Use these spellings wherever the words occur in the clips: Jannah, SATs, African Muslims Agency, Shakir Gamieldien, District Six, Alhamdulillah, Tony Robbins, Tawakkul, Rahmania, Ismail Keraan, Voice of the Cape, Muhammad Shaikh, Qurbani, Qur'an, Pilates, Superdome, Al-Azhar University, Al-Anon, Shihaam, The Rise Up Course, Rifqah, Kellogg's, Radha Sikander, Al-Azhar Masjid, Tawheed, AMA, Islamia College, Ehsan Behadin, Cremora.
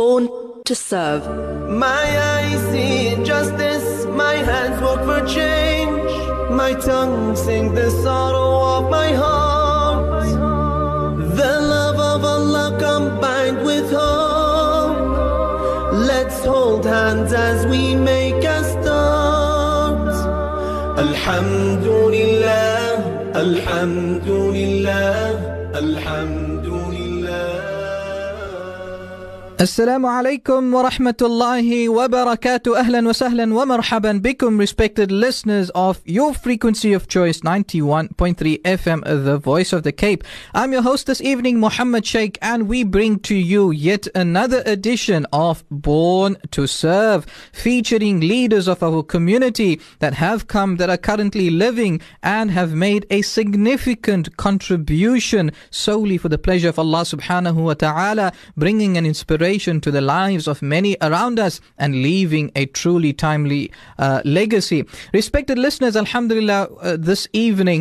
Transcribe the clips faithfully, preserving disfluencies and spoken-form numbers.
born to serve. My eyes see justice, my hands work for change, my tongue sings the sorrow of my heart. The love of Allah combined with hope, let's hold hands as we make a start. Alhamdulillah, Alhamdulillah, Alhamdulillah. Assalamu alaikum wa rahmatullahi wa barakatuh. Ahlan wa sahlan wa marhaban bikum, respected listeners of your frequency of choice, ninety-one point three F M, the Voice of the Cape. I'm your host this evening, Muhammad Shaikh, and we bring to you yet another edition of Born to Serve, featuring leaders of our community that have come, that are currently living, and have made a significant contribution solely for the pleasure of Allah subhanahu wa ta'ala, bringing an inspiration to the lives of many around us and leaving a truly timely uh, legacy. Respected listeners, alhamdulillah, uh, this evening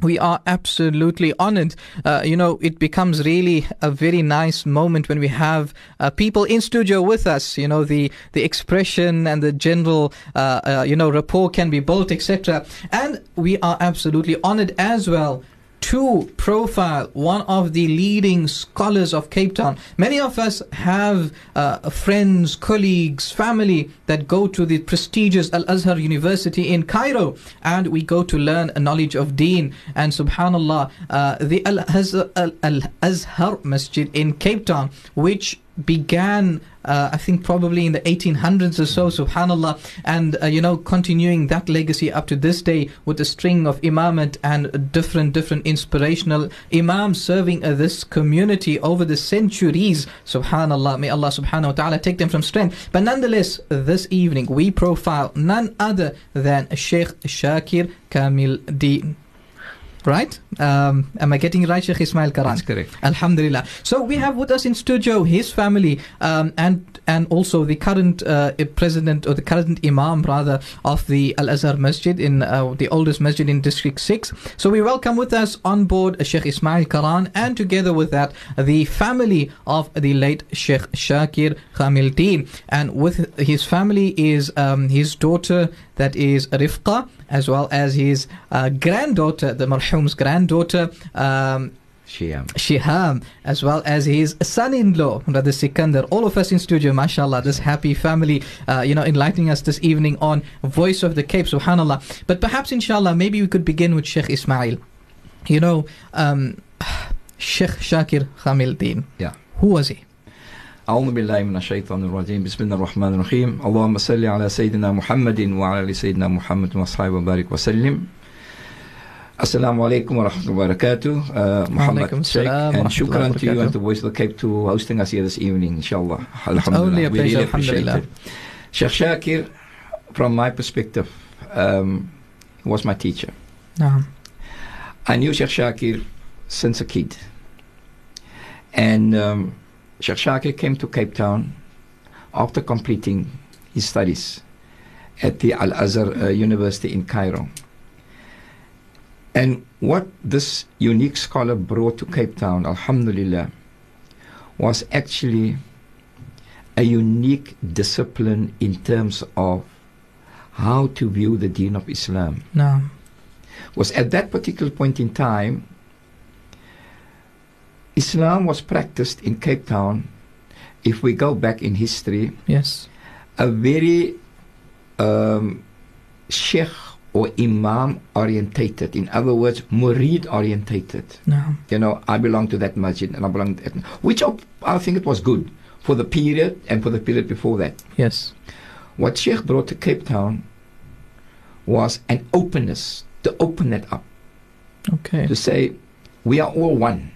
we are absolutely honored. Uh, you know, it becomes really a very nice moment when we have uh, people in studio with us. You know, the, the expression and the general, uh, uh, you know, rapport can be built, et cetera. And we are absolutely honored as well to profile one of the leading scholars of Cape Town. Many of us have uh, friends, colleagues, family that go to the prestigious Al-Azhar University in Cairo, and we go to learn a knowledge of deen. And subhanallah, uh, the Al-Azhar, Al-Azhar Masjid in Cape Town, which began uh, I think probably in the eighteen hundreds or so, subhanallah, and uh, you know, continuing that legacy up to this day with a string of imamat and different different inspirational imams serving uh, this community over the centuries, subhanallah. May Allah subhanahu wa ta'ala take them from strength. But nonetheless, this evening we profile none other than Sheikh Shakir Gamieldien. Right? Um, am I getting right, Sheikh Ismail Keraan? That's correct. Alhamdulillah. So we have with us in studio his family, um, and and also the current uh, president, or the current imam rather, of the Al-Azhar Masjid, in uh, the oldest masjid in District Six. So we welcome with us on board Sheikh Ismail Keraan, and together with that the family of the late Sheikh Shakir Gamieldien. And with his family is um, his daughter, that is Rifqah, as well as his uh, granddaughter, the marhum's granddaughter, um, Shihaam. Shihaam, as well as his son-in-law, Radha Sikander. All of us in studio, mashallah, this happy family, uh, you know, enlightening us this evening on Voice of the Cape, subhanallah. But perhaps, inshallah, maybe we could begin with Sheikh Ismail. You know, um, Sheikh Shakir Gamieldien. Yeah. Who was he? أعوذ بالله من الشيطان الرجيم بسم الله الرحمن الرحيم اللهم صل على سيدنا محمد وعلى آل سيدنا محمد وصحبه وبارك وسلم السلام عليكم ورحمة الله وبركاته محمد Sheikh, and shukran to you and to Voice of the Cape to hosting us here this evening, inshallah. Alhamdulillah, we really appreciate it. Sheikh Shakir, from my perspective, um, was my teacher. I knew Sheikh Shakir since a kid, and um, Sheikh Shakir came to Cape Town after completing his studies at the Al-Azhar uh, University in Cairo. And what this unique scholar brought to Cape Town, alhamdulillah, was actually a unique discipline in terms of how to view the deen of Islam. No. Was at that particular point in time, Islam was practiced in Cape Town, if we go back in history, yes, a very um, sheikh or imam orientated, in other words, murid orientated. No. You know, I belong to that masjid and I belong to that, which I think it was good for the period and for the period before that. Yes. What Sheikh brought to Cape Town was an openness, to open it up. Okay. To say, we are all one.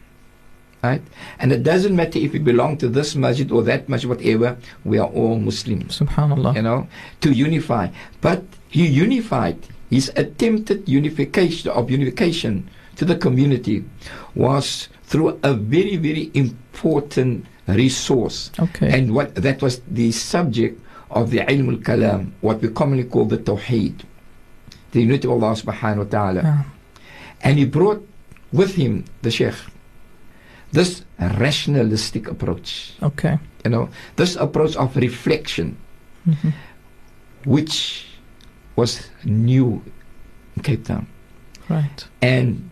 Right? And it doesn't matter if we belong to this masjid or that masjid, whatever, we are all Muslims. Subhanallah. You know, to unify. But he unified, his attempted unification of unification to the community was through a very, very important resource. Okay. And what that was the subject of the ilm al-kalam, what we commonly call the tawheed, the unity of Allah subhanahu wa ta'ala. Yeah. And he brought with him, the Sheikh, this rationalistic approach. Okay. You know, this approach of reflection, mm-hmm. which was new in Cape Town. Right. And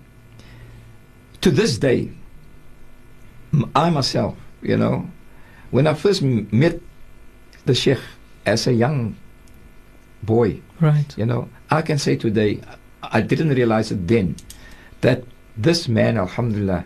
to this day, I myself, you know, when I first met the Sheikh as a young boy, right, you know, I can say today, I didn't realize it then, that this man, alhamdulillah,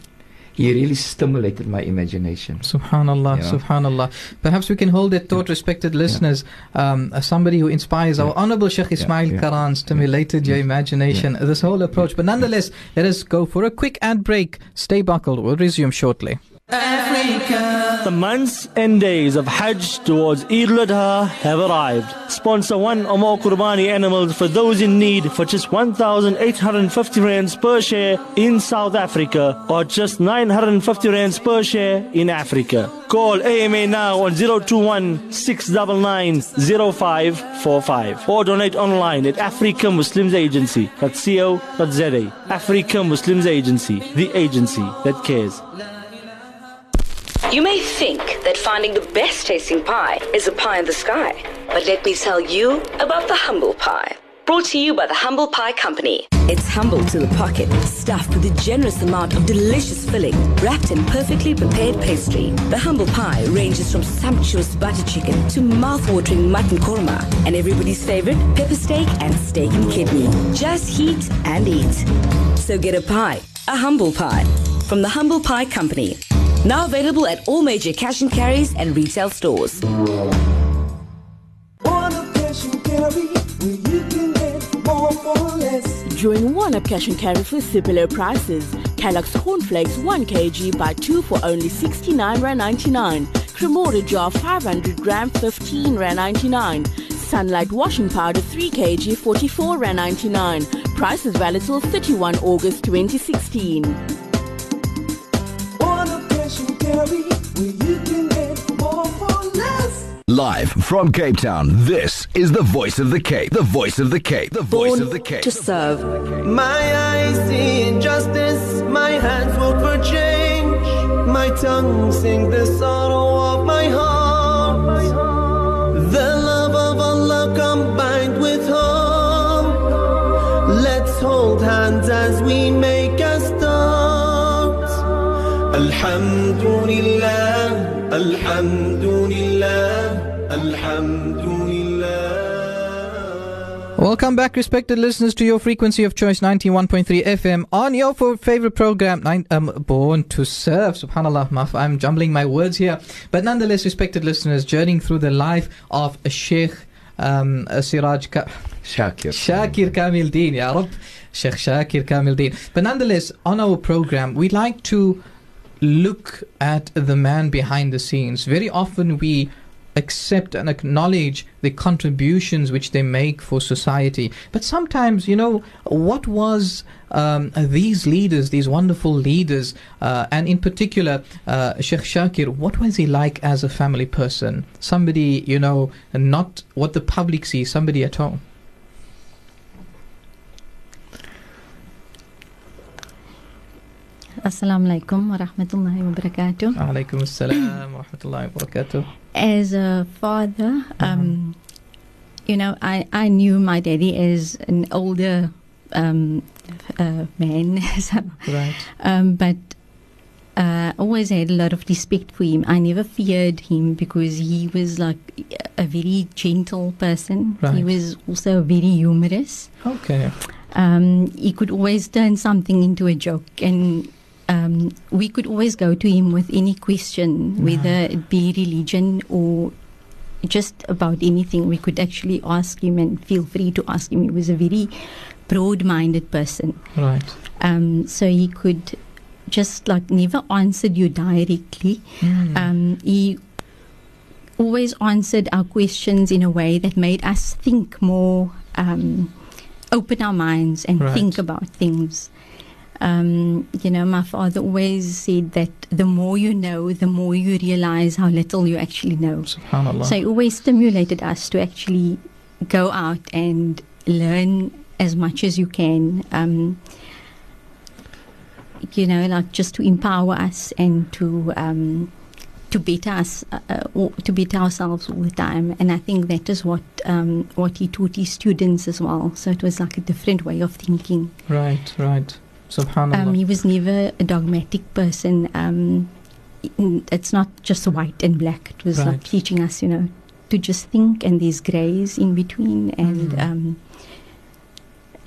he really stimulated my imagination. Subhanallah, you know? Subhanallah. Perhaps we can hold that thought, yeah. respected listeners. Yeah. Um, as somebody who inspires yeah. our Honorable Sheikh Ismail yeah. Keraan stimulated yeah. your imagination, yeah. this whole approach. Yeah. But nonetheless, yeah. let us go for a quick ad break. Stay buckled. We'll resume shortly. Africa. The months and days of Hajj towards Eid al-Adha have arrived. Sponsor one or more Qurbani animals for those in need for just one thousand eight hundred fifty rands per share in South Africa or just nine hundred fifty rands per share in Africa. Call A M A now on zero two one, six nine nine, zero five four five or donate online at African Muslims Agency at co dot z a. African Muslims Agency, the agency that cares. You may think that finding the best tasting pie is a pie in the sky, but let me tell you about the humble pie. Brought to you by the Humble Pie Company. It's humble to the pocket, stuffed with a generous amount of delicious filling, wrapped in perfectly prepared pastry. The humble pie ranges from sumptuous butter chicken to mouth-watering mutton korma, and everybody's favorite, pepper steak and steak and kidney. Just heat and eat. So get a pie, a humble pie, from the Humble Pie Company. Now available at all major cash and carries and retail stores. Join One Up Cash and Carry for similar prices. Kellogg's Cornflakes one kilogram by two for only sixty-nine rand ninety-nine. Cremora jar five hundred gram fifteen rand ninety-nine. Sunlight washing powder three kilogram forty-four rand ninety-nine. Prices valid till thirty-first of August twenty sixteen. Live from Cape Town, this is the Voice of the Cape. The Voice of the Cape. The Voice Born of the Cape. To serve. My eyes see injustice, my hands work for change, my tongue sing the sorrow of my heart. The love of Allah combined with hope. Let's hold hands as we make a start. Alhamdulillah, Alhamdulillah, Alhamdulillah. Welcome back, respected listeners, to your frequency of choice, ninety-one point three F M, on your favorite program, nine, um, Born to Serve. Subhanallah, maf, I'm jumbling my words here. But nonetheless, respected listeners, journeying through the life of a sheikh, um, a Siraj Ka- Shakir. Shakir Gamieldien, Ya Rab, Sheikh Shakir Gamieldien. But nonetheless, on our program, we like to look at the man behind the scenes. Very often we accept and acknowledge the contributions which they make for society. But sometimes, you know, what was um, these leaders, these wonderful leaders, uh, and in particular, uh, Sheikh Shakir, what was he like as a family person? Somebody, you know, not what the public sees, somebody at home. Assalamu alaikum wa rahmatullahi wa barakatuh. Alaikum assalam wa rahmatullahi wa barakatuh. As a father, um, uh-huh. you know, I, I knew my daddy as an older um, uh, man. So, right. Um, but I uh, always had a lot of respect for him. I never feared him because he was like a very gentle person. Right. He was also very humorous. Okay. Um, he could always turn something into a joke, and Um, we could always go to him with any question, right. whether it be religion or just about anything. We could actually ask him and feel free to ask him. He was a very broad-minded person. Right. Um, so he could just like never answer you directly. Mm. Um, he always answered our questions in a way that made us think more, um, open our minds and right. think about things. Um, you know, my father always said that the more you know, the more you realize how little you actually know. SubhanAllah. So he always stimulated us to actually go out and learn as much as you can. Um, you know, like just to empower us and to um, to better us, uh, to better ourselves all the time. And I think that is what um, what he taught his students as well. So it was like a different way of thinking. Right, right. Subhanallah. Um, he was never a dogmatic person. Um, it's not just white and black. It was right. like teaching us, you know, to just think, and there's grays in between, and mm. um,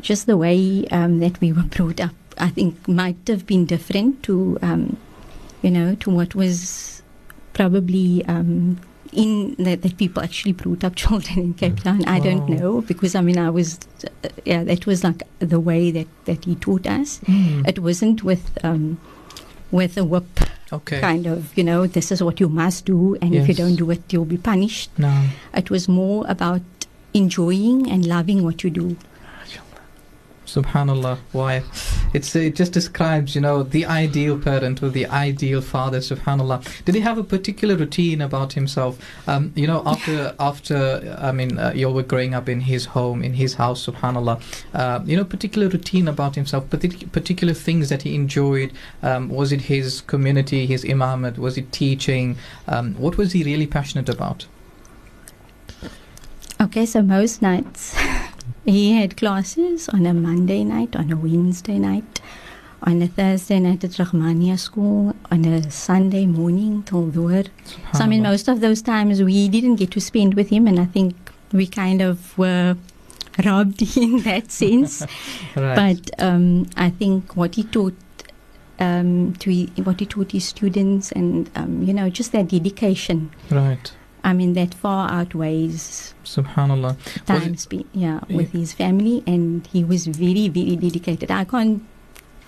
just the way um, that we were brought up, I think, might have been different to, um, you know, to what was probably um, in that, that people actually brought up children in Cape Town. Wow. I don't know, because I mean, I was, uh, yeah, that was like the way that, that he taught us. Mm. It wasn't with um, with a whip. Okay. Kind of, you know, this is what you must do, and yes. if you don't do it, you'll be punished. No. It was more about enjoying and loving what you do. Subhanallah. Why? It's, it just describes, you know, the ideal parent or the ideal father, subhanallah. Did he have a particular routine about himself? Um, you know, after, after I mean, uh, you were growing up in his home, in his house, subhanallah. Uh, you know, particular routine about himself, partic particular things that he enjoyed. Um, was it his community, his imamat? Was it teaching? Um, what was he really passionate about? Okay, so most nights... he had classes on a Monday night, on a Wednesday night, on a Thursday night at Rahmania school, on a Sunday morning till dhuhr. So I mean, most of those times we didn't get to spend with him, and I think we kind of were robbed in that sense. Right. But um, I think what he taught um, to what he taught his students, and um, you know, just their dedication. Right. I mean, that far outweighs subhanallah times it, yeah, with yeah. his family, and he was very, very dedicated. I can't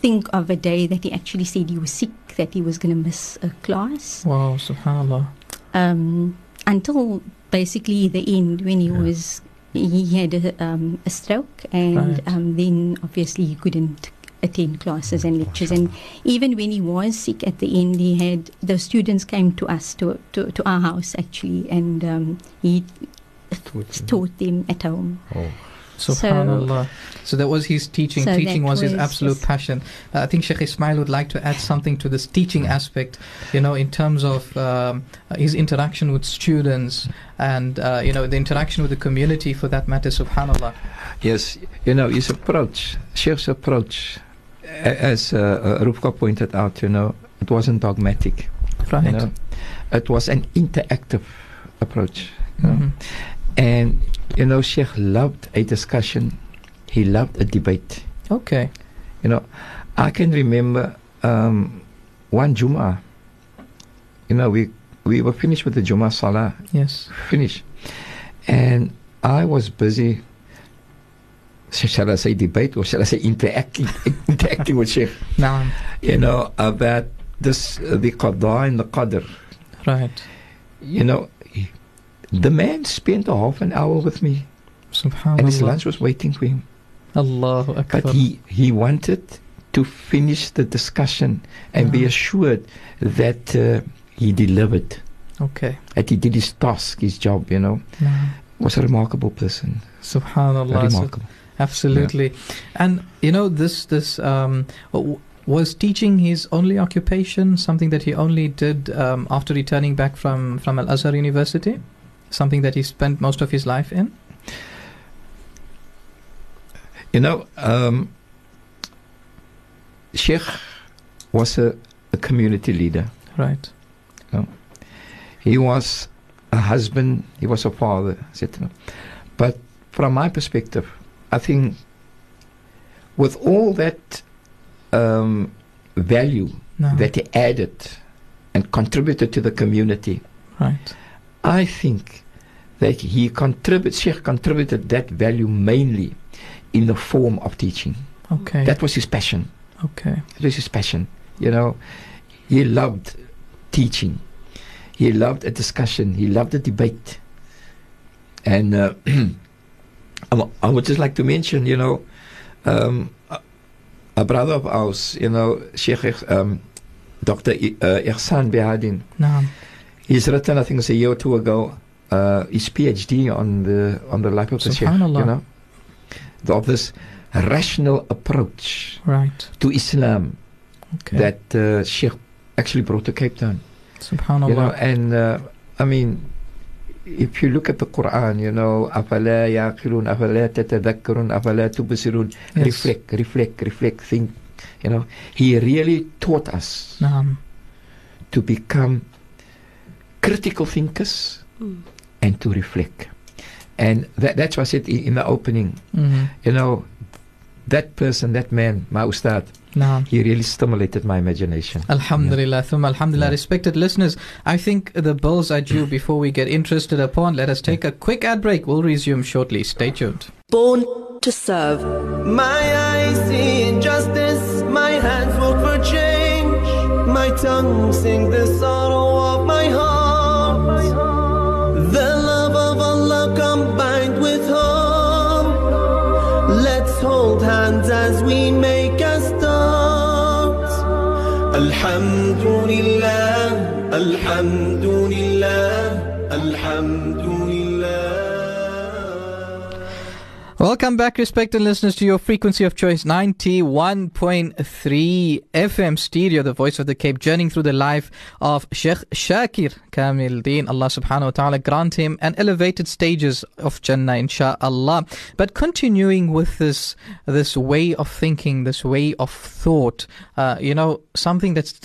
think of a day that he actually said he was sick, that he was going to miss a class. Wow, subhanallah. Um, until basically the end, when he yeah. was, he had a, um, a stroke, and right. um, then obviously he couldn't attend classes and lectures, and even when he was sick at the end, he had the students came to us to to, to our house actually, and um, he taught, taught them at home. Oh. Subhanallah. So, so that was his teaching. So teaching was, was his absolute passion. Uh, I think Sheikh Ismail would like to add something to this teaching aspect, you know, in terms of um, his interaction with students and, uh, you know, the interaction with the community for that matter, subhanallah. Yes, you know, his approach, Sheikh's approach, as uh, Rifqah pointed out, you know, it wasn't dogmatic. Right. You know? It was an interactive approach. You know? Mm-hmm. And, you know, Sheikh loved a discussion. He loved a debate. Okay. You know, I can remember um, one Jum'ah. You know, we we were finished with the Jum'ah Salah. Yes. Finished. And I was busy, shall I say debate or shall I say interacting, interacting with Sheikh? No. You know, about this, uh, the Qadha and the Qadr. Right. You know, the man spent a half an hour with me. Subhanallah. And his lunch was waiting for him. Allahu Akbar. But he, he wanted to finish the discussion and ah. be assured that uh, he delivered. Okay. That he did his task, his job, you know. Ah. Was a remarkable person. Subhanallah. Remarkable. Absolutely. Yeah. And, you know, this... this um, was teaching his only occupation, something that he only did um, after returning back from, from Al-Azhar University? Something that he spent most of his life in? You know, um, Sheikh was a, a community leader. Right. No. He was a husband, he was a father, et cetera. But from my perspective, I think with all that um, value no. that he added and contributed to the community, right. I think that he contributed, Sheikh contributed that value mainly in the form of teaching. Okay. That was his passion. Okay. That was his passion. You know, he loved teaching. He loved a discussion. He loved a debate. And uh, I would just like to mention, you know, um, a brother of ours, you know, Sheikh um, Doctor Ehsan Behadin. No. He's written, I think it's a year or two ago, uh, his PhD on the on the life of the Sheikh, you know, the, of this rational approach right. to Islam, okay. that uh, Sheikh actually brought to Cape Town. Subhanallah. You know, and uh, I mean, if you look at the Quran, you know, أَفَلَا يَعْقِلُونَ أَفَلَا تَتَذَكَّرُونَ أَفَلَا تُبْصِرُونَ. Reflect, reflect, reflect, think. You know, he really taught us Naam. to become critical thinkers mm. and to reflect. And that, that's what I said in the opening. Mm-hmm. You know, that person, that man, my Ustad, Nah. he really stimulated my imagination. Alhamdulillah, yeah. thumma alhamdulillah. Yeah. Respected listeners, I think the bills are due. Before we get interested upon, let us take a quick ad break. We'll resume shortly. Stay tuned. Born to serve. My eyes see injustice, my hands work for change, my tongue sings the sorrow of my heart. The love of Allah combined with hope, let's hold hands as we make a start. Alhamdulillah, Alhamdulillah, Alhamdulillah. Welcome back, respected listeners, to your frequency of choice, ninety-one point three F M Stereo, the Voice of the Cape, journeying through the life of Sheikh Shakir Gamieldien. Allah subhanahu wa ta'ala grant him an elevated stages of Jannah, insha'Allah. But continuing with this this way of thinking, this way of thought, uh, you know, something that's...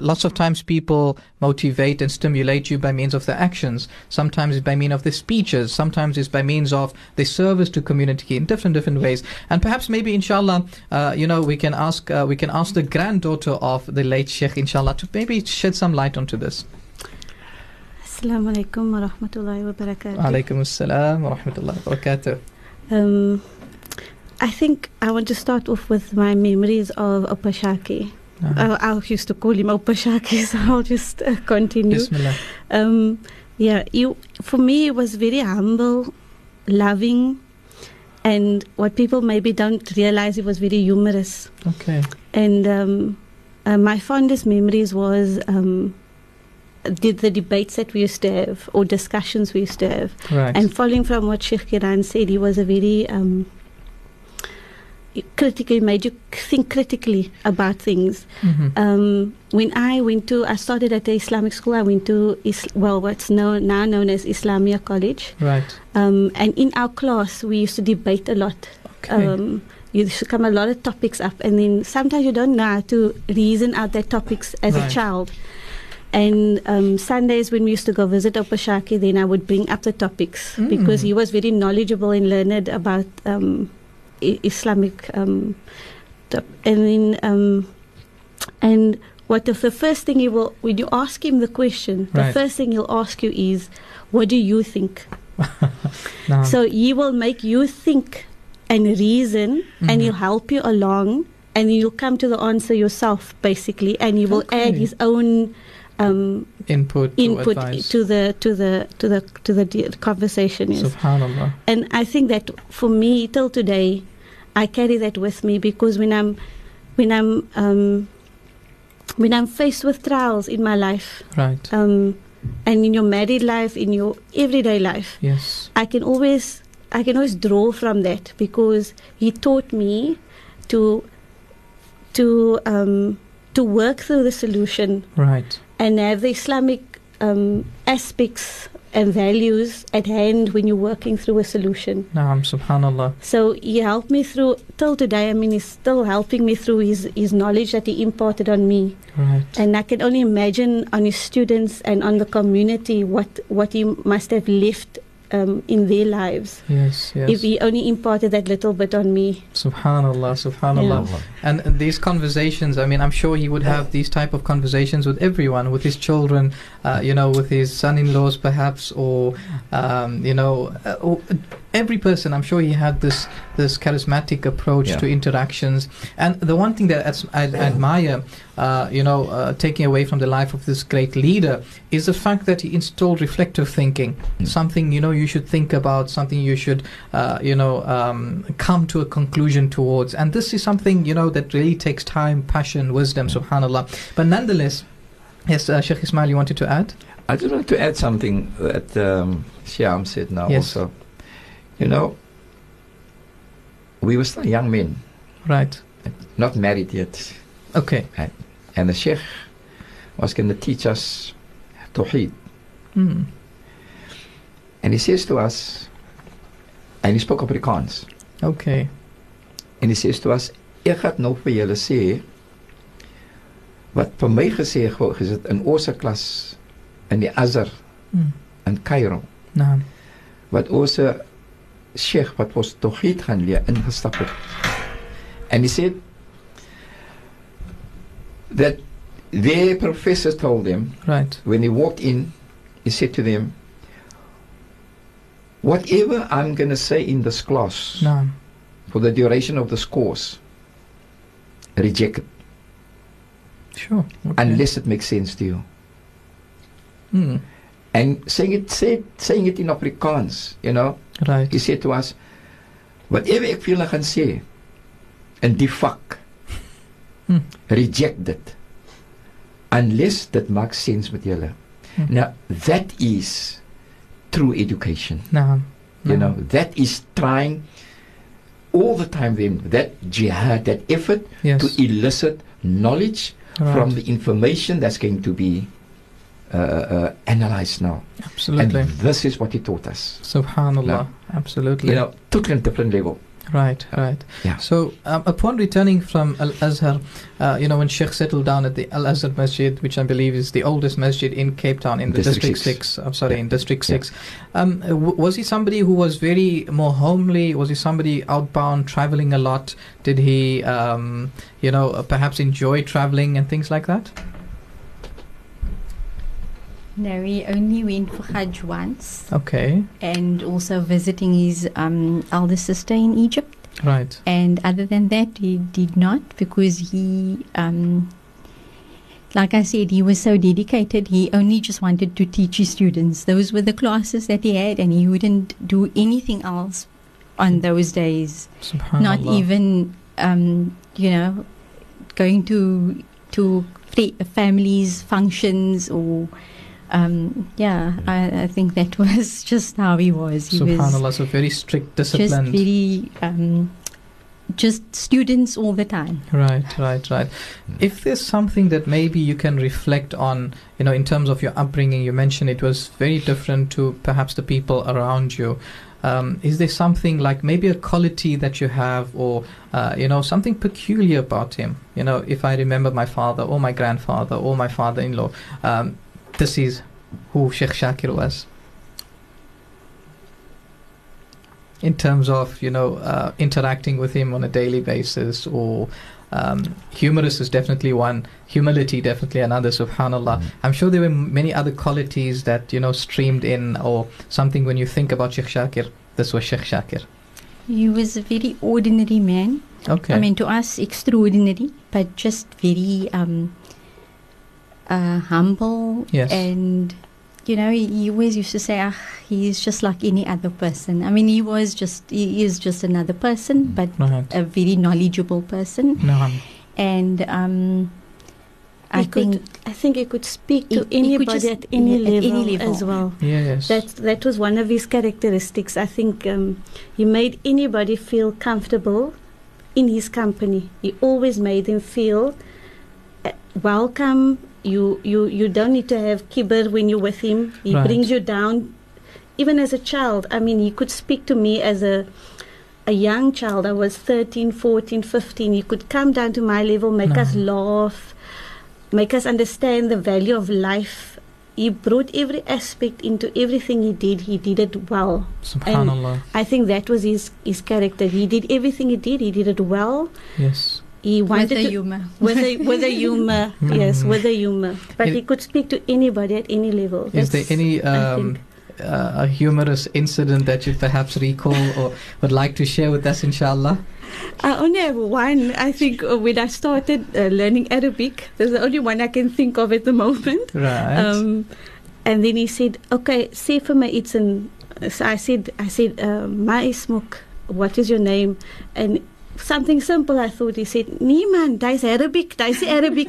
Lots of times people motivate and stimulate you by means of their actions. Sometimes it's by means of their speeches. Sometimes it's by means of their service to community in different, different ways. And perhaps maybe, inshallah, uh, you know, we can ask uh, we can ask the granddaughter of the late Sheikh, inshallah, to maybe shed some light onto this. Assalamu alaikum wa rahmatullahi wa barakatuh. Wa alaikum assalam wa rahmatullahi wa barakatuh. Um, I think I want to start off with my memories of Opa Shaki. Uh-huh. I, I used to call him Opa Shaki, so I'll just uh, continue. Um, yeah, you, for me, he was very humble, loving, and what people maybe don't realize, he was very humorous. Okay. And um, uh, my fondest memories was um, the, the debates that we used to have, or discussions we used to have. Right. And following from what Sheikh Keraan said, he was a very... Um, critically made you think critically about things. Mm-hmm. um, when I went to I started at the Islamic school. I went to Isl- well what's known, now known as Islamia College, right? Um, and in our class we used to debate a lot. Okay. Um, you used to come a lot of topics up, and then sometimes you don't know how to reason out their topics as right. a child. And um, Sundays when we used to go visit Opa Shaki, then I would bring up the topics mm. because he was very knowledgeable and learned about um Islamic, um, and then, um, and what if the first thing he will, when you ask him the question, right. the first thing he'll ask you is, "What do you think?" No. So he will make you think and reason, mm-hmm. and he'll help you along, and you'll come to the answer yourself, basically, and he will okay. add his own um, input, input to the to the to the to the de- conversation. Yes. Subhanallah. And I think that for me till today, I carry that with me, because when I'm when I'm um, when I'm faced with trials in my life, right, um, and in your married life, in your everyday life, yes, I can always I can always draw from that, because he taught me to to um, to work through the solution, right. And have the Islamic um, aspects and values at hand when you're working through a solution. Naam, subhanallah. So he helped me through, till today, I mean, he's still helping me through his, his knowledge that he imparted on me. Right. And I can only imagine on his students and on the community what, what he must have left um, in their lives. Yes, yes. If he only imparted that little bit on me. Subhanallah, subhanallah. Yeah. And these conversations, I mean, I'm sure he would have these type of conversations with everyone, with his children, uh, you know, with his son-in-laws perhaps, or, um, you know, uh, or every person. I'm sure he had this, this charismatic approach yeah. to interactions. And the one thing that I, I, I admire, uh, you know, uh, taking away from the life of this great leader, is the fact that he installed reflective thinking, mm. something, you know, you should think about, something you should, uh, you know, um, come to a conclusion towards. And this is something, you know, that really takes time, passion, wisdom, mm-hmm. subhanallah. But nonetheless, yes, uh, Sheikh Ismail, you wanted to add? I just wanted to add something that um, Shihaam said now yes. also. You know, we were still young men. Right. Not married yet. Okay. And, and the Sheikh was going to teach us Tawheed. Mm. And he says to us, and he spoke Afrikaans. Okay. And he says to us, ek gaat nou vir julle sê wat vir my gesê is dit in ons klas in die Azhar mm. in Kaïro. Naam. Wat ons Sheikh wat ons Tawheed gaan leer ingestap het. And he said that their professor told them, right, when he walked in, he said to them, whatever I'm going to say in this class, no, for the duration of this course, reject it. Sure. Okay. Unless it makes sense to you. Mm. And saying it, said, saying it in Afrikaans, you know, right, he said to us, whatever ek vir julle gaan sê, in die vak, mm, reject it. Unless that makes sense with you. Mm. Now, that is true education. No, no. You know, that is trying all the time, that jihad, that effort, yes, to elicit knowledge, right, from the information that's going to be uh, uh, analyzed now. Absolutely. And this is what he taught us. Subhanallah. Now, absolutely. You know, totally different level. Right, right. Yeah. So, um, upon returning from Al-Azhar, uh, you know, when Sheikh settled down at the Al-Azhar Masjid, which I believe is the oldest masjid in Cape Town, in the District, District Six. Six. I'm sorry, yeah, in District Six. Yeah. Um, w was he somebody who was very more homely? Was he somebody outbound, traveling a lot? Did he, um, you know, uh, perhaps enjoy traveling and things like that? No, he only went for Hajj once. Okay. And also visiting his um, elder sister in Egypt. Right. And other than that, he did not, because he, um, like I said, he was so dedicated. He only just wanted to teach his students. Those were the classes that he had, and he wouldn't do anything else on those days. SubhanAllah. Not even, um, you know, going to to families, functions, or... Um, yeah, I, I think that was just how he was. He SubhanAllah, was so very strict, disciplined. Just very, um, just students all the time. Right, right, right. If there's something that maybe you can reflect on, you know, in terms of your upbringing, you mentioned it was very different to perhaps the people around you. Um, is there something like maybe a quality that you have, or uh, you know, something peculiar about him? You know, if I remember my father or my grandfather or my father-in-law, um, this is who Sheikh Shakir was in terms of, you know, uh, interacting with him on a daily basis, or um, humorous is definitely one, humility definitely another, subhanAllah. Mm-hmm. I'm sure there were many other qualities that, you know, streamed in or something. When you think about Sheikh Shakir, this was Sheikh Shakir. He was a very ordinary man. Okay. I mean, to us extraordinary, but just very um, Uh, humble, yes, and you know, he, he always used to say, ah, he's just like any other person. I mean, he was just, he is just another person, mm, but right, a very knowledgeable person. No, and um, I could, think I think he could speak to anybody at any level, at any level as well. Yes, that that was one of his characteristics. I think um, he made anybody feel comfortable in his company. He always made them feel uh, welcome. You, you, you don't need to have kibr when you're with him. He right, brings you down. Even as a child, I mean, he could speak to me as a, a young child. I was thirteen, fourteen, fifteen. He could come down to my level, make no, us laugh, make us understand the value of life. He brought every aspect into everything he did. He did it well. SubhanAllah. And I think that was his, his character. He did everything he did. He did it well. Yes. He wanted with a humor. With a, with a humor, yes, with a humor. But it, he could speak to anybody at any level. Is That's, there any um, uh, a humorous incident that you perhaps recall or would like to share with us, inshallah? I only have one. I think uh, when I started uh, learning Arabic, there's the only one I can think of at the moment. Right. Um, and then he said, okay, say for me, it's an... So I said, I said, uh, Ma ismuk, what is your name? And something simple, I thought. He said, Niemand, that's Arabic, that's Arabic.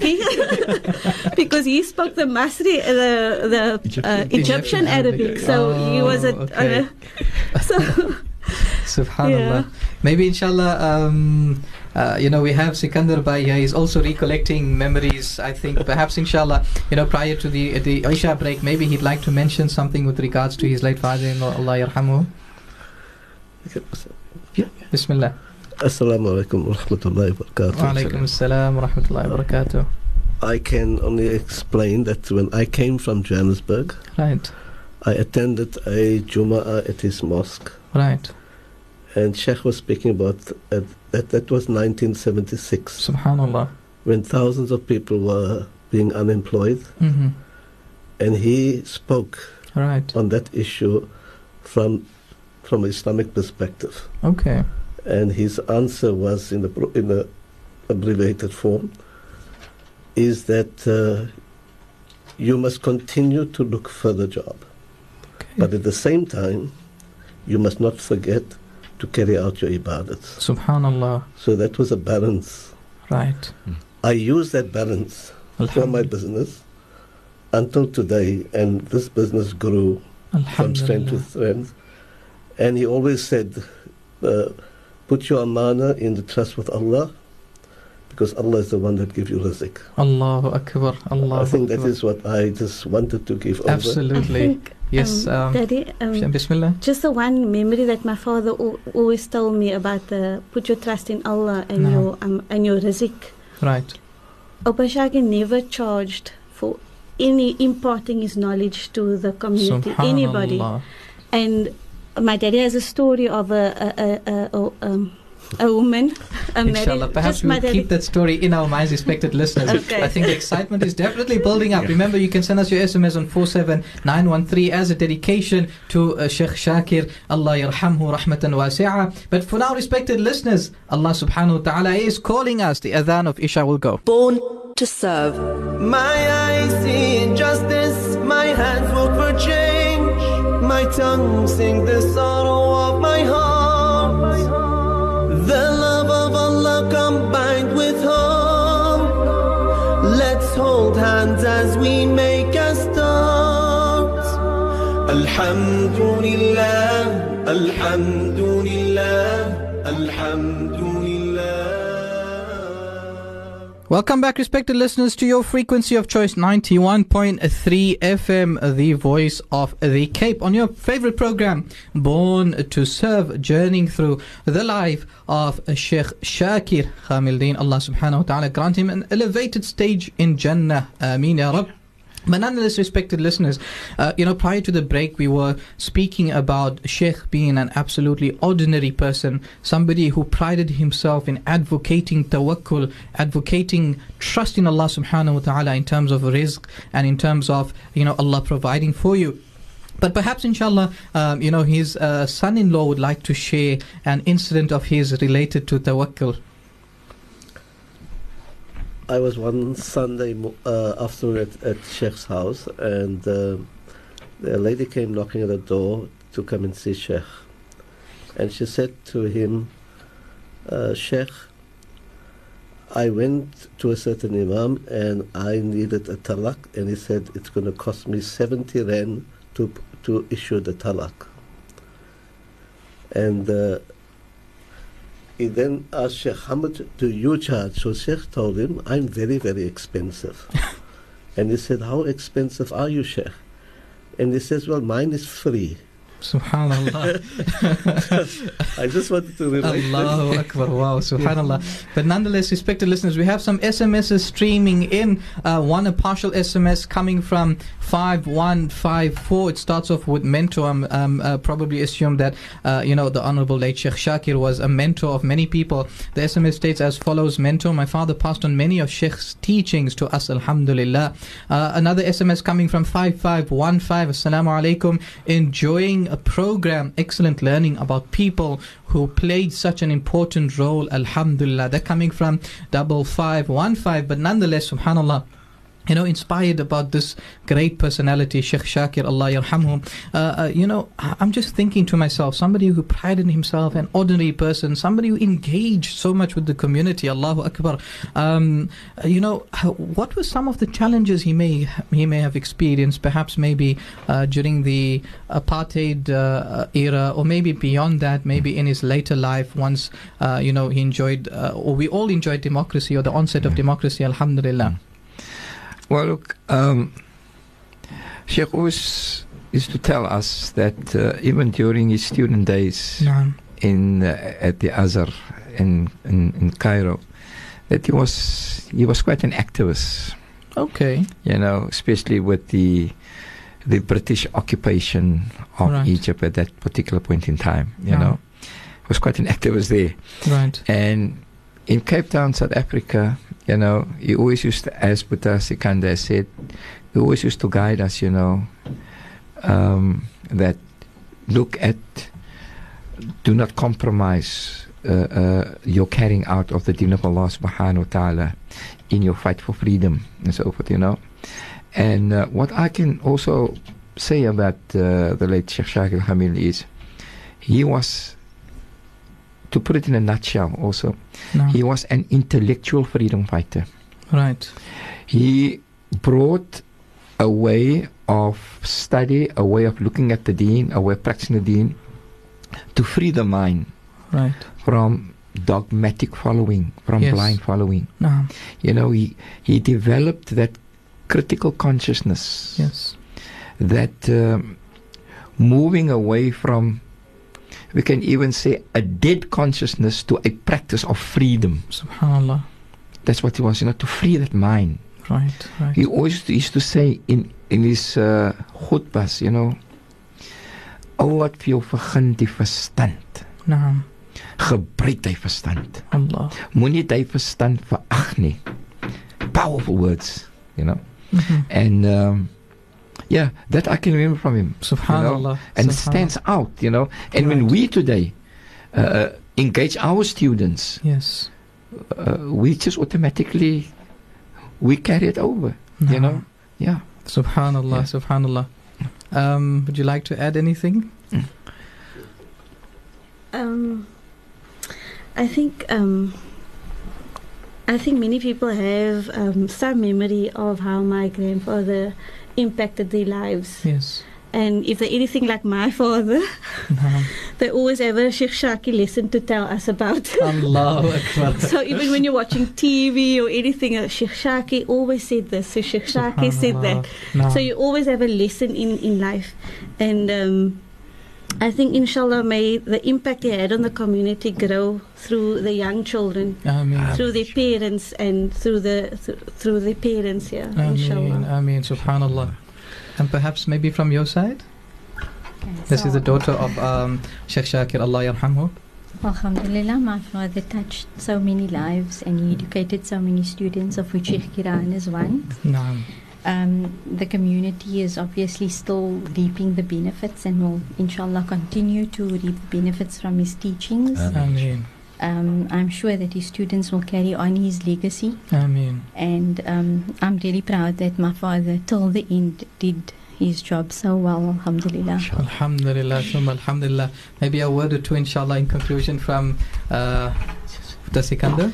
Because he spoke the Masri, uh, the, the Egyptian, uh, Egyptian, Egyptian Arabic. Arabic. So oh, he was a... Okay. Uh, so, SubhanAllah. Yeah. Maybe inshallah, um, uh, you know, we have Sikander Bhai here. He's also recollecting memories. I think perhaps inshallah, you know, prior to the the Isha break, maybe he'd like to mention something with regards to his late father-in-law, Allah yarhamuh. Yeah. Bismillah. Assalamu alaikum wa rahmatullahi wa barakatuh. Wa alaikum assalam wa rahmatullahi wa barakatuh. I can only explain that when I came from Johannesburg, right, I attended a Jumu'ah at his mosque. Right. And Sheikh was speaking about uh, that. That was nineteen seventy-six. Subhanallah. When thousands of people were being unemployed, mm-hmm. and he spoke right. on that issue from from an Islamic perspective. Okay. And his answer was in the in the abbreviated form. Is that uh, you must continue to look for the job, okay. but at the same time, you must not forget to carry out your ibadat. Subhanallah. So that was a balance. Right. Mm. I used that balance for my business until today, and this business grew from strength to strength. And he always said, uh, "Put your amana in the trust with Allah." Because Allah is the one that gives you rizq. Allahu Akbar. Allah. I think that is what I just wanted to give over. Absolutely. I think, yes. Um, um, Daddy, um, Bismillah. Just the one memory that my father always told me about the put your trust in Allah and no. your um, and your rizq. Right. Opa Shaikh never charged for any imparting his knowledge to the community, anybody. And my daddy has a story of a a a. a, a um, A woman, a Inshallah, married, perhaps we will keep that story in our minds, respected listeners. Okay. I think the excitement is definitely building up. Remember, you can send us your S M S on four seven nine one three as a dedication to uh, Sheikh Shakir. Allah yarhamhu rahmatan wasi'a. But for now, respected listeners, Allah subhanahu wa ta'ala is calling us. The adhan of Isha will go. Born to serve. My eyes see injustice, my hands work for change, my tongue sing the sorrow of my heart. The love of Allah combined with hope. Let's hold hands as we make a start. Alhamdulillah, Alhamdulillah, Alhamdulillah. Welcome back, respected listeners, to your frequency of choice, ninety-one point three F M, the voice of the Cape, on your favorite program, Born to Serve, journeying through the life of Sheikh Shakir Gamieldien. Allah subhanahu wa ta'ala grant him an elevated stage in Jannah. Ameen ya Rabb. But nonetheless, respected listeners, uh, you know, prior to the break, we were speaking about Sheikh being an absolutely ordinary person, somebody who prided himself in advocating tawakkul, advocating trust in Allah subhanahu wa ta'ala in terms of rizq and in terms of, you know, Allah providing for you. But perhaps, inshallah, um, you know, his uh, son-in-law would like to share an incident of his related to tawakkul. I was one Sunday uh, afternoon at, at Sheikh's house, and uh, a lady came knocking at the door to come and see Sheikh. And she said to him, uh, Sheikh, I went to a certain imam and I needed a talaq, and he said it's going to cost me seventy rand to to issue the talaq. And uh, he then asked Sheikh, how much do you charge? So Sheikh told him, I'm very, very expensive. And he said, how expensive are you, Sheikh? And he says, well, mine is free. Subhanallah. I just wanted to relate. Allahu Akbar. Wow, subhanallah. But nonetheless, respected listeners, we have some S M Ses streaming in. Uh, one, a partial S M S coming from five one five four. It starts off with mentor. I um, um, uh, probably assume that, uh, you know, the Honorable late Sheikh Shakir was a mentor of many people. The S M S states as follows: mentor, my father passed on many of Sheikh's teachings to us, alhamdulillah. Uh, another S M S coming from five five one five. Assalamu alaikum. Enjoying a program, excellent learning about people who played such an important role, alhamdulillah. They're coming from double five one five. But nonetheless, subhanallah, you know, inspired about this great personality, Sheikh Shakir, Allah yarhamhum. Uh, uh, you know, I'm just thinking to myself, somebody who prided himself, an ordinary person, somebody who engaged so much with the community, Allahu Akbar. Um, you know, what were some of the challenges he may he may have experienced, perhaps maybe uh, during the apartheid uh, era, or maybe beyond that, maybe in his later life, once, uh, you know, he enjoyed, uh, or we all enjoyed democracy, or the onset of democracy, alhamdulillah. Well, look, um, Sheikh Uwais used to tell us that uh, even during his student days no. in uh, at the Azhar in, in in Cairo, that he was he was quite an activist. Okay, you know, especially with the the British occupation of right. Egypt at that particular point in time. You right. know, he was quite an activist there. Right, and in Cape Town, South Africa. You know, he always used to, as Radha Sikander said, he always used to guide us, you know, um, that look at, do not compromise uh, uh, your carrying out of the deen of Allah subhanahu wa ta'ala in your fight for freedom and so forth, you know. And uh, what I can also say about uh, the late Sheikh Shakir Gamieldien is, he was, to put it in a nutshell also, no. he was an intellectual freedom fighter. Right. He brought a way of study, a way of looking at the deen, a way of practicing the deen, to free the mind right. from dogmatic following, from yes. blind following. No. You know, he, he developed that critical consciousness, yes. that um, moving away from, we can even say, a dead consciousness to a practice of freedom. Subhanallah. That's what he was, you know, to free that mind. Right, right. He always used to say in, in his uh, khutbas, you know, Allah viel vergun die verstand. Naam. Gebruik die verstand. Allah. Moenie die verstand verag nie. Powerful words, you know. Mm-hmm. And um, yeah, that I can remember from him. Subhanallah. You know? And Subhanallah. It stands out, you know. And right. when we today uh, engage our students, yes, uh, we just automatically, we carry it over, no. you know. Yeah. Subhanallah, yeah. Subhanallah. Um, would you like to add anything? Um, I think... Um, I think many people have um, some memory of how my grandfather impacted their lives. Yes. And if they're anything like my father, no. they always have a Sheikh Shakir lesson to tell us about. Allahu Akbar. So even when you're watching T V or anything, Sheikh Shakir always said this, so Sheikh Shakir said that. No. So you always have a lesson in, in life. And um, I think, inshallah, may the impact he had on the community grow through the young children, Ameen. Through their parents, and through the th through their parents. Yeah, Ameen, inshallah. Ameen, subhanallah. And perhaps maybe from your side, okay, this so is the daughter of um, Sheikh Shakir, Allah yarhamhu. Alhamdulillah, my father touched so many lives, and he educated so many students, of which Sheikh Keraan is one. Naam. Um, the community is obviously still reaping the benefits, and will inshallah continue to reap the benefits from his teachings. Ameen. Um, I'm sure that his students will carry on his legacy. Ameen. And um, I'm really proud that my father till the end did his job so well, alhamdulillah. Alhamdulillah, alhamdulillah. Maybe a word or two inshallah in conclusion from uh, Radha Sikander.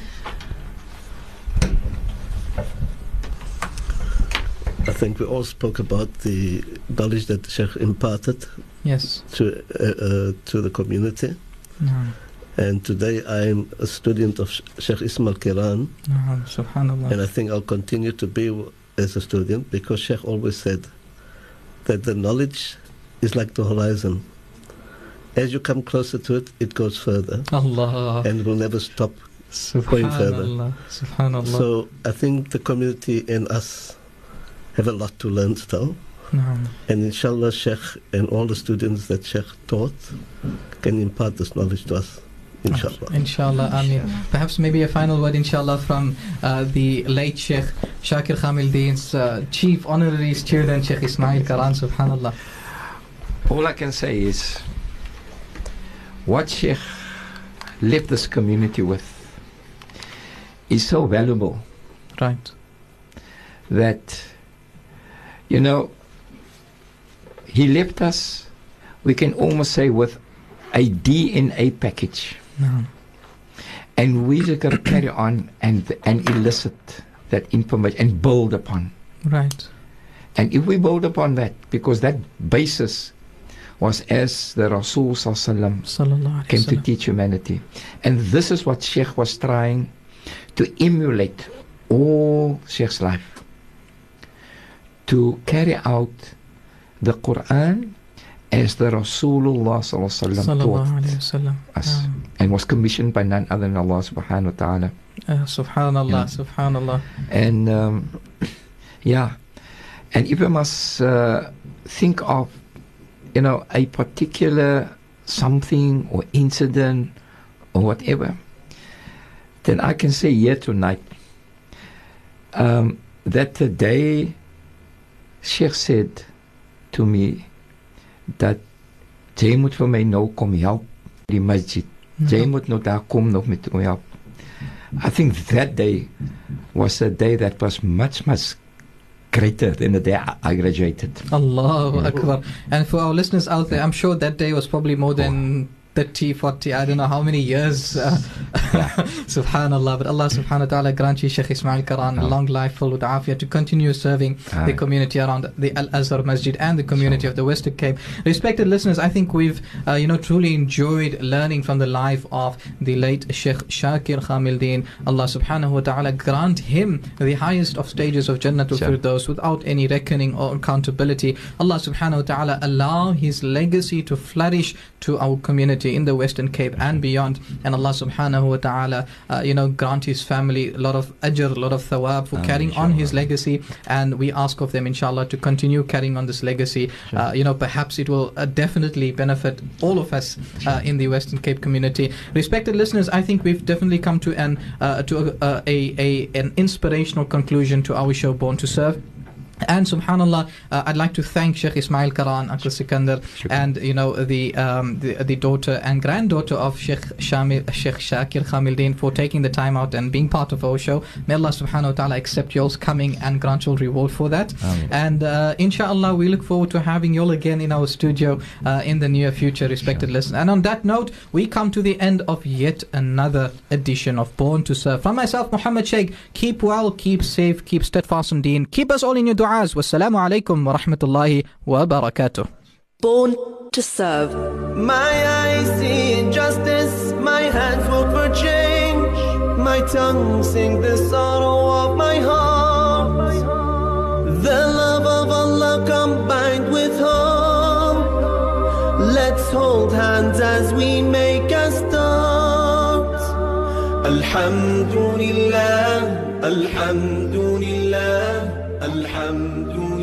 I think we all spoke about the knowledge that the Sheikh imparted yes. to, uh, uh, to the community. No. And today I am a student of Sheikh Ismail Keraan. No, subhanallah. And I think I'll continue to be as a student, because Sheikh always said that the knowledge is like the horizon. As you come closer to it, it goes further. Allah. And will never stop going further. Subhanallah. So I think the community and us have a lot to learn still. No. And inshallah, Sheikh and all the students that Sheikh taught can impart this knowledge to us. Inshallah. Inshallah, Ameen. Perhaps maybe a final word, inshallah, from uh, the late Sheikh Shakir Gamieldien's uh, chief honorary student, Sheikh Ismail Keraan, subhanallah. All I can say is, what Sheikh left this community with is so valuable. Right. that, you know, he left us, we can almost say, with a D N A package. No. And we just got to carry on and, and elicit that information and build upon. Right. And if we build upon that, because that basis was as the Rasul Sallallahu Alaihi Wasallam came to teach humanity. And this is what Sheikh was trying to emulate all Sheikh's life, to carry out the Qur'an as the Rasulullah Sallallahu Alaihi Wasallam taught us, and was commissioned by none other than Allah Subhanahu Wa Ta'ala. Subhanallah, Subhanallah. And um, yeah, and if I must uh, think of, you know, a particular something or incident or whatever, then I can say here tonight um, that the day Sheikh said to me that jy moet vir my nou kom help die masjid, jy moet nou daar kom nog met my help. I think that day was a day that was much, much greater than the day I graduated. Allahu yeah. Akbar. And for our listeners out there, I'm sure that day was probably more than thirty, forty, I don't know how many years. Uh, yeah. Subhanallah. But Allah subhanahu wa ta'ala grant you, Sheikh Ismail Keraan, oh. a long life full with afiyah to continue serving oh. the community around the Al-Azhar Masjid and the community so. of the Western Cape. Respected listeners, I think we've uh, you know, truly enjoyed learning from the life of the late Sheikh Shakir Gamieldien. Allah subhanahu wa ta'ala grant him the highest of stages of Jannatul sure. Firdaus without any reckoning or accountability. Allah subhanahu wa ta'ala allow his legacy to flourish to our community in the Western Cape and beyond, and Allah subhanahu wa ta'ala uh, you know, grant his family a lot of ajr, a lot of thawab for um, carrying inshallah. on his legacy, and we ask of them inshallah to continue carrying on this legacy. sure. Uh, you know, perhaps it will uh, definitely benefit all of us uh, in the Western Cape community. Respected listeners, I think we've definitely come to an uh, to a, a, a an inspirational conclusion to our show, Born to Serve. And subhanallah, uh, I'd like to thank Sheikh Ismail Keraan, Uncle Sikander, and you know the, um, the the daughter and granddaughter of Sheikh Shamil, Sheikh Shakir Gamieldien, for taking the time out and being part of our show. May Allah subhanahu wa ta'ala accept your coming and grant your reward for that. Amen. And uh, inshallah, we look forward to having you all again in our studio uh, in the near future, respected sure. listeners. And on that note, we come to the end of yet another edition of Born to Serve. From myself, Muhammad Shaikh, keep well, keep safe, keep steadfast in deen, keep us all in your Wassalamu alaikum wa rahmatullahi wa barakatuh. Born to serve. My eyes see injustice, my hands work for change, my tongue sing the sorrow of my heart. The love of Allah combined with hope, let's hold hands as we make a start. Alhamdulillah, alhamdulillah, الحمد